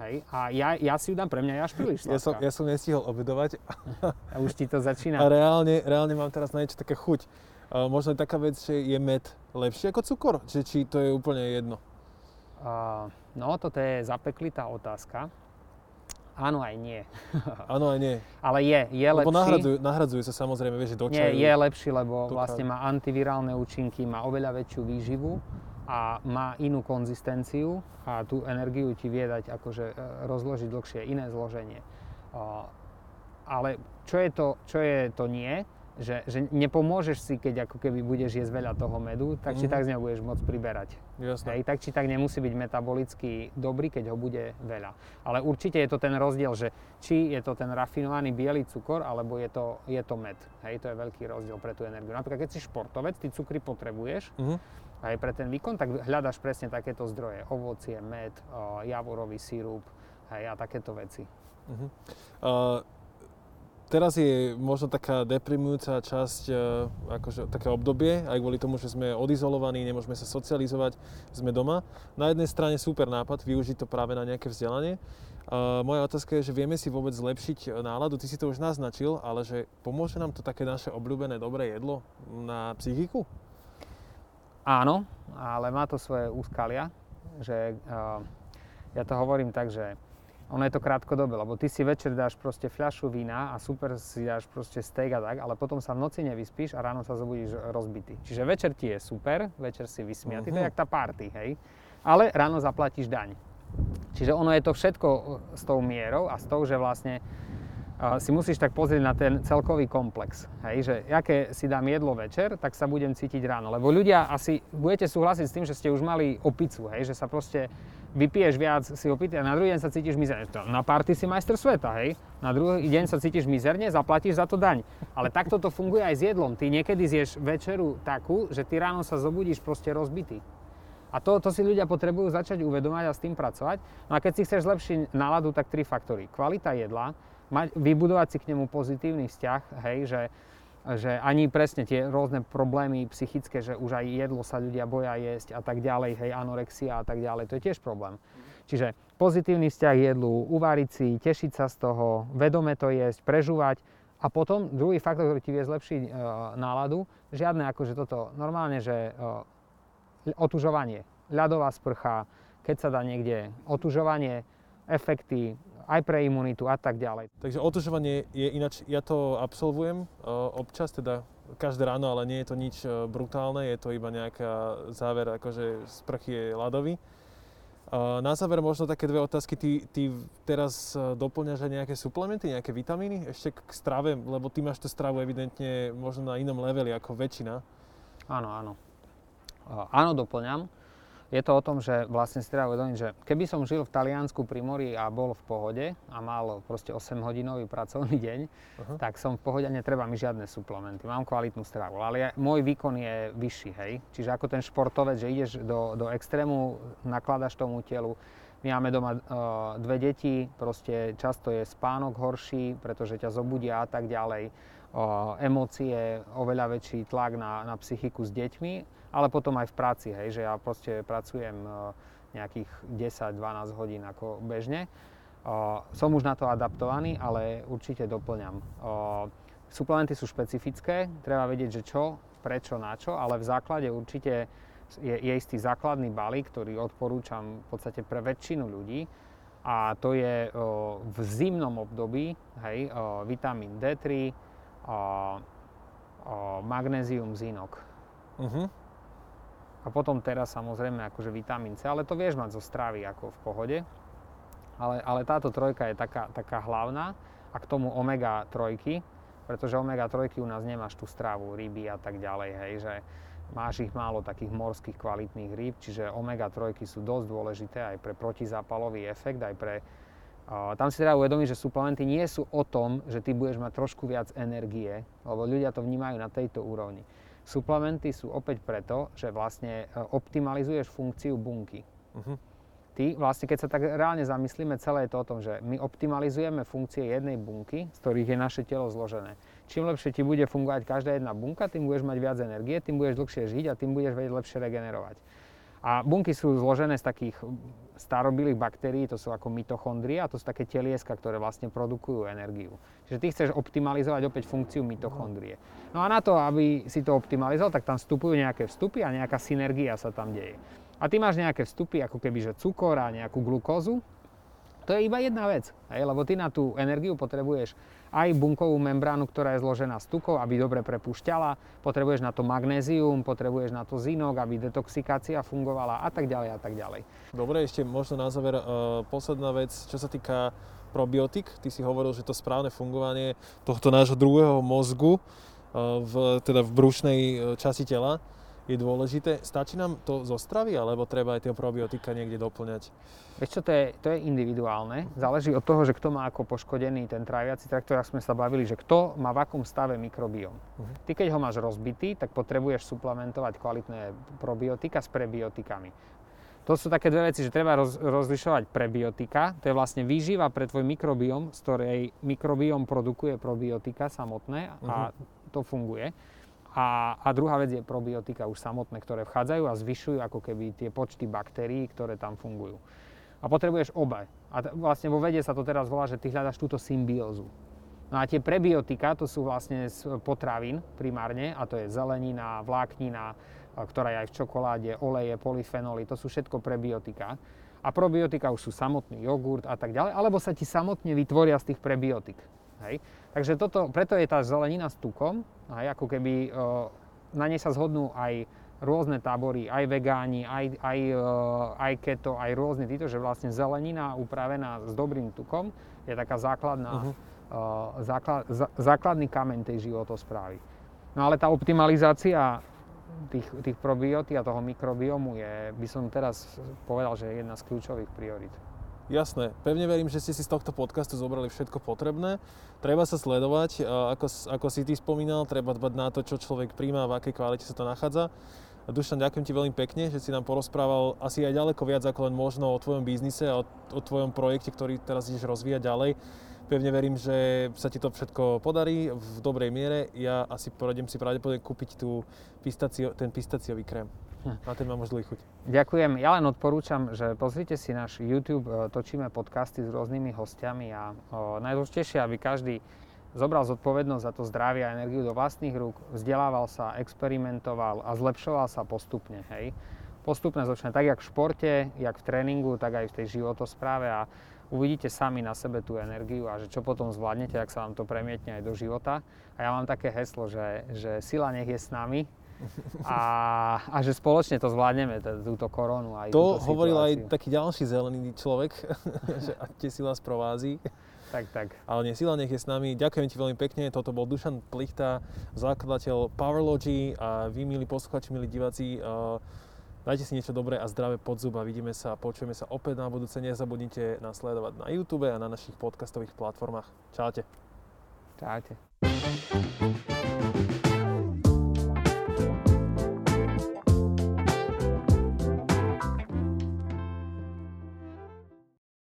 hej. A ja, ja si ju dám, pre mňa je až príliš sladká. Ja som, ja som nestihol obedovať. A už ti to začína. A reálne, reálne mám teraz na niečo také chuť. Uh, možno je taká vec, že je med lepší ako cukor, že či to je úplne jedno? Uh, no, toto je zapeklitá otázka. Áno aj nie. Áno aj nie. Ale je, je lebo lepší. Lebo nahradzujú, nahradzujú sa samozrejme, vieš, do čaju. Nie, je lepší, lebo vlastne má antivirálne účinky, má oveľa väčšiu výživu a má inú konzistenciu a tú energiu ti vie dať akože rozložiť dlhšie, iné zloženie. Ale čo je to, čo je to nie? Že, že nepomôžeš si, keď ako keby budeš jesť veľa toho medu, tak mm. či tak z neho budeš môcť priberať. Jasné. Hej, tak či tak nemusí byť metabolicky dobrý, keď ho bude veľa. Ale určite je to ten rozdiel, že či je to ten rafinovaný biely cukor, alebo je to, je to med. Hej, to je veľký rozdiel pre tú energiu. Napríklad, keď si športovec, ty cukry potrebuješ mm. aj pre ten výkon, tak hľadaš presne takéto zdroje. Ovocie, med, javorový sirup hej, a takéto veci. Mm-hmm. Uh... Teraz je možno taká deprimujúca časť, akože také obdobie, aj kvôli tomu, že sme odizolovaní, nemôžeme sa socializovať, sme doma. Na jednej strane super nápad, využiť to práve na nejaké vzdelanie. Moja otázka je, že vieme si vôbec zlepšiť náladu, ty si to už naznačil, ale že pomôže nám to také naše obľúbené dobré jedlo na psychiku? Áno, ale má to svoje úskalia, že ja to hovorím tak, že ono je to krátkodobé, lebo ty si večer dáš proste fľašu vína a super si dáš proste steak a tak, ale potom sa v noci nevyspíš a ráno sa zobudíš rozbitý. Čiže večer ti je super, večer si vysmiatý, uh-huh. to je jak tá party, hej. Ale ráno zaplatíš daň. Čiže ono je to všetko s tou mierou a s tou, že vlastne uh, si musíš tak pozrieť na ten celkový komplex, hej, že aké si dám jedlo večer, tak sa budem cítiť ráno. Lebo ľudia asi, budete súhlasiť s tým, že ste už mali opicu, hej, že sa proste vypiješ viac, si opýtaj a na druhý deň sa cítiš mizerne. Na party si majster sveta, hej? Na druhý deň sa cítiš mizerne, zaplatíš za to daň. Ale takto to funguje aj s jedlom. Ty niekedy zješ večeru takú, že ty ráno sa zobudíš proste rozbitý. A to, to si ľudia potrebujú začať uvedomať a s tým pracovať. No a keď si chceš zlepšiť náladu, tak tri faktory. Kvalita jedla, mať, vybudovať si k nemu pozitívny vzťah, hej, že že ani presne tie rôzne problémy psychické, že už aj jedlo sa ľudia boja jesť a tak ďalej, hej, anorexia a tak ďalej, to je tiež problém. Čiže pozitívny vzťah jedlu, uváriť si, tešiť sa z toho, vedome to jesť, prežúvať a potom druhý faktor, ktorý ti vie zlepšiť e, náladu, žiadne akože toto, normálne, že e, otužovanie, ľadová sprcha, keď sa dá niekde, otužovanie, efekty, aj pre imunitu a tak ďalej. Takže otužovanie je ináč, ja to absolvujem občas, teda každé ráno, ale nie je to nič brutálne, je to iba nejaká záver, akože sprchy je ľadový. Na záver možno také dve otázky, ty, ty teraz doplňaš aj nejaké suplementy, nejaké vitamíny ešte k strave, lebo ty máš tú stravu evidentne možno na inom leveli ako väčšina. Áno, áno. Áno, doplňam. Je to o tom, že vlastne si treba uvedomiť, že keby som žil v Taliansku pri mori a bol v pohode a mal proste osemhodinový pracovný deň, uh-huh. tak som v pohode a netreba mi žiadne suplementy. Mám kvalitnú stravu, ale ja, môj výkon je vyšší, hej. Čiže ako ten športovec, že ideš do, do extrému, nakladaš tomu telu. My máme doma uh, dve deti, proste často je spánok horší, pretože ťa zobudia a tak ďalej. Uh, emócie, oveľa väčší tlak na, na psychiku s deťmi. Ale potom aj v práci, hej, že ja proste pracujem nejakých desať dvanásť hodín ako bežne. Som už na to adaptovaný, ale určite doplňam. Suplementy sú špecifické, treba vedieť, že čo, prečo, na čo, ale v základe určite je, je istý základný balík, ktorý odporúčam v podstate pre väčšinu ľudí. A to je v zimnom období, hej, vitamín dé tri, magnézium, zinok. Uh-huh. A potom teraz samozrejme akože vitamín C, ale to vieš mať zo stravy ako v pohode. Ale, ale táto trojka je taká, taká hlavná a k tomu omega trojky, pretože omega trojky u nás nemáš tú stravu, ryby a tak ďalej, hej, že máš ich málo takých morských kvalitných rýb, čiže omega trojky sú dosť dôležité aj pre protizápalový efekt, aj pre... Uh, tam si treba uvedomiť, že suplementy nie sú o tom, že ty budeš mať trošku viac energie, lebo ľudia to vnímajú na tejto úrovni. Suplementy sú opäť preto, že vlastne optimalizuješ funkciu bunky. Uh-huh. Ty vlastne, keď sa tak reálne zamyslíme, celé je to o tom, že my optimalizujeme funkcie jednej bunky, z ktorých je naše telo zložené. Čím lepšie ti bude fungovať každá jedna bunka, tým budeš mať viac energie, tým budeš dlhšie žiť a tým budeš vedieť lepšie regenerovať. A bunky sú zložené z takých starobylých baktérií, to sú ako mitochondria, to sú také telieska, ktoré vlastne produkujú energiu. Čiže ty chceš optimalizovať opäť funkciu mitochondrie. No a na to, aby si to optimalizoval, tak tam vstupujú nejaké vstupy a nejaká synergia sa tam deje. A ty máš nejaké vstupy, ako keby, že cukor a nejakú glukózu. To je iba jedna vec, hej? Lebo ty na tú energiu potrebuješ aj bunkovú membránu, ktorá je zložená z tukov, aby dobre prepúšťala, potrebuješ na to magnézium, potrebuješ na to zinok, aby detoxikácia fungovala a tak ďalej a tak ďalej. Dobre, ešte možno na záver e, posledná vec, čo sa týka probiotik. Ty si hovoril, že to správne fungovanie tohto nášho druhého mozgu, e, v, teda v brušnej časti tela, je dôležité. Stačí nám to zo stravy, alebo treba aj tie probiotika niekde doplňať? Vieš čo, to je, to je individuálne. Záleží od toho, že kto má ako poškodený ten tráviaci trakt, ktorý sme sa bavili, že kto má v akom stave mikrobióm. Uh-huh. Ty, keď ho máš rozbitý, tak potrebuješ suplementovať kvalitné probiotika s prebiotikami. To sú také dve veci, že treba roz, rozlišovať prebiotika, to je vlastne výživa pre tvoj mikrobióm, z ktorej mikrobióm produkuje probiotika samotné a uh-huh. to funguje. A, a druhá vec je probiotika už samotné, ktoré vchádzajú a zvyšujú ako keby tie počty baktérií, ktoré tam fungujú. A potrebuješ obe. A t- vlastne vo vede sa to teraz volá, že ty hľadaš túto symbiózu. No a tie prebiotika, to sú vlastne z potravín primárne, a to je zelenina, vláknina, ktorá je aj v čokoláde, oleje, polyfenoly, to sú všetko prebiotika. A probiotika už sú samotný jogurt a tak ďalej, alebo sa ti samotne vytvoria z tých prebiotik. Hej. Takže toto, preto je tá zelenina s tukom, hej, ako keby e, na nej sa zhodnú aj rôzne tábory, aj vegáni, aj, aj, e, aj keto, aj rôzne títo, že vlastne zelenina upravená s dobrým tukom je taká základná, uh-huh. e, základ, za, základný kameň tej životosprávy. No ale tá optimalizácia tých, tých probióty a toho mikrobiomu je, by som teraz povedal, že je jedna z kľúčových priorít. Jasné, pevne verím, že ste si z tohto podcastu zobrali všetko potrebné. Treba sa sledovať, ako, ako si ty spomínal, treba dbať na to, čo človek príjma, v akej kvalite sa to nachádza. Dušan, ďakujem ti veľmi pekne, že si nám porozprával asi aj ďaleko viac ako len možno o tvojom biznise a o, o tvojom projekte, ktorý teraz ideš rozvíjať ďalej. Pevne verím, že sa ti to všetko podarí v dobrej miere. Ja asi poradím si pravdepodobne kúpiť tú pistacio, ten pistaciový krém. Na ten mám už dlhý chuť. Ďakujem. Ja len odporúčam, že pozrite si náš YouTube, točíme podcasty s rôznymi hostiami a najdôležitejšie, aby každý zobral zodpovednosť za to zdravie a energiu do vlastných rúk, vzdelával sa, experimentoval a zlepšoval sa postupne, hej. Postupné zlepšenie, tak jak v športe, jak v tréningu, tak aj v tej životospráve a uvidíte sami na sebe tú energiu a že čo potom zvládnete, ak sa vám to premietne aj do života. A ja mám také heslo, že, že sila nech je s nami a, a že spoločne to zvládneme, t- túto koronu aj to túto situáciu. To hovoril aj taký ďalší zelený človek, že ak tie sila sprovázi. Tak, tak. Ale nie, sila nech je s nami. Ďakujem ti veľmi pekne. Toto bol Dušan Plichta, zakladateľ Powerlogy a vy, milí posluchači, milí diváci, uh, dajte si niečo dobré a zdravé pod zub a vidíme sa a počujeme sa opäť na budúce. Nezabudnite nás sledovať na YouTube a na našich podcastových platformách. Čaute. Čaute.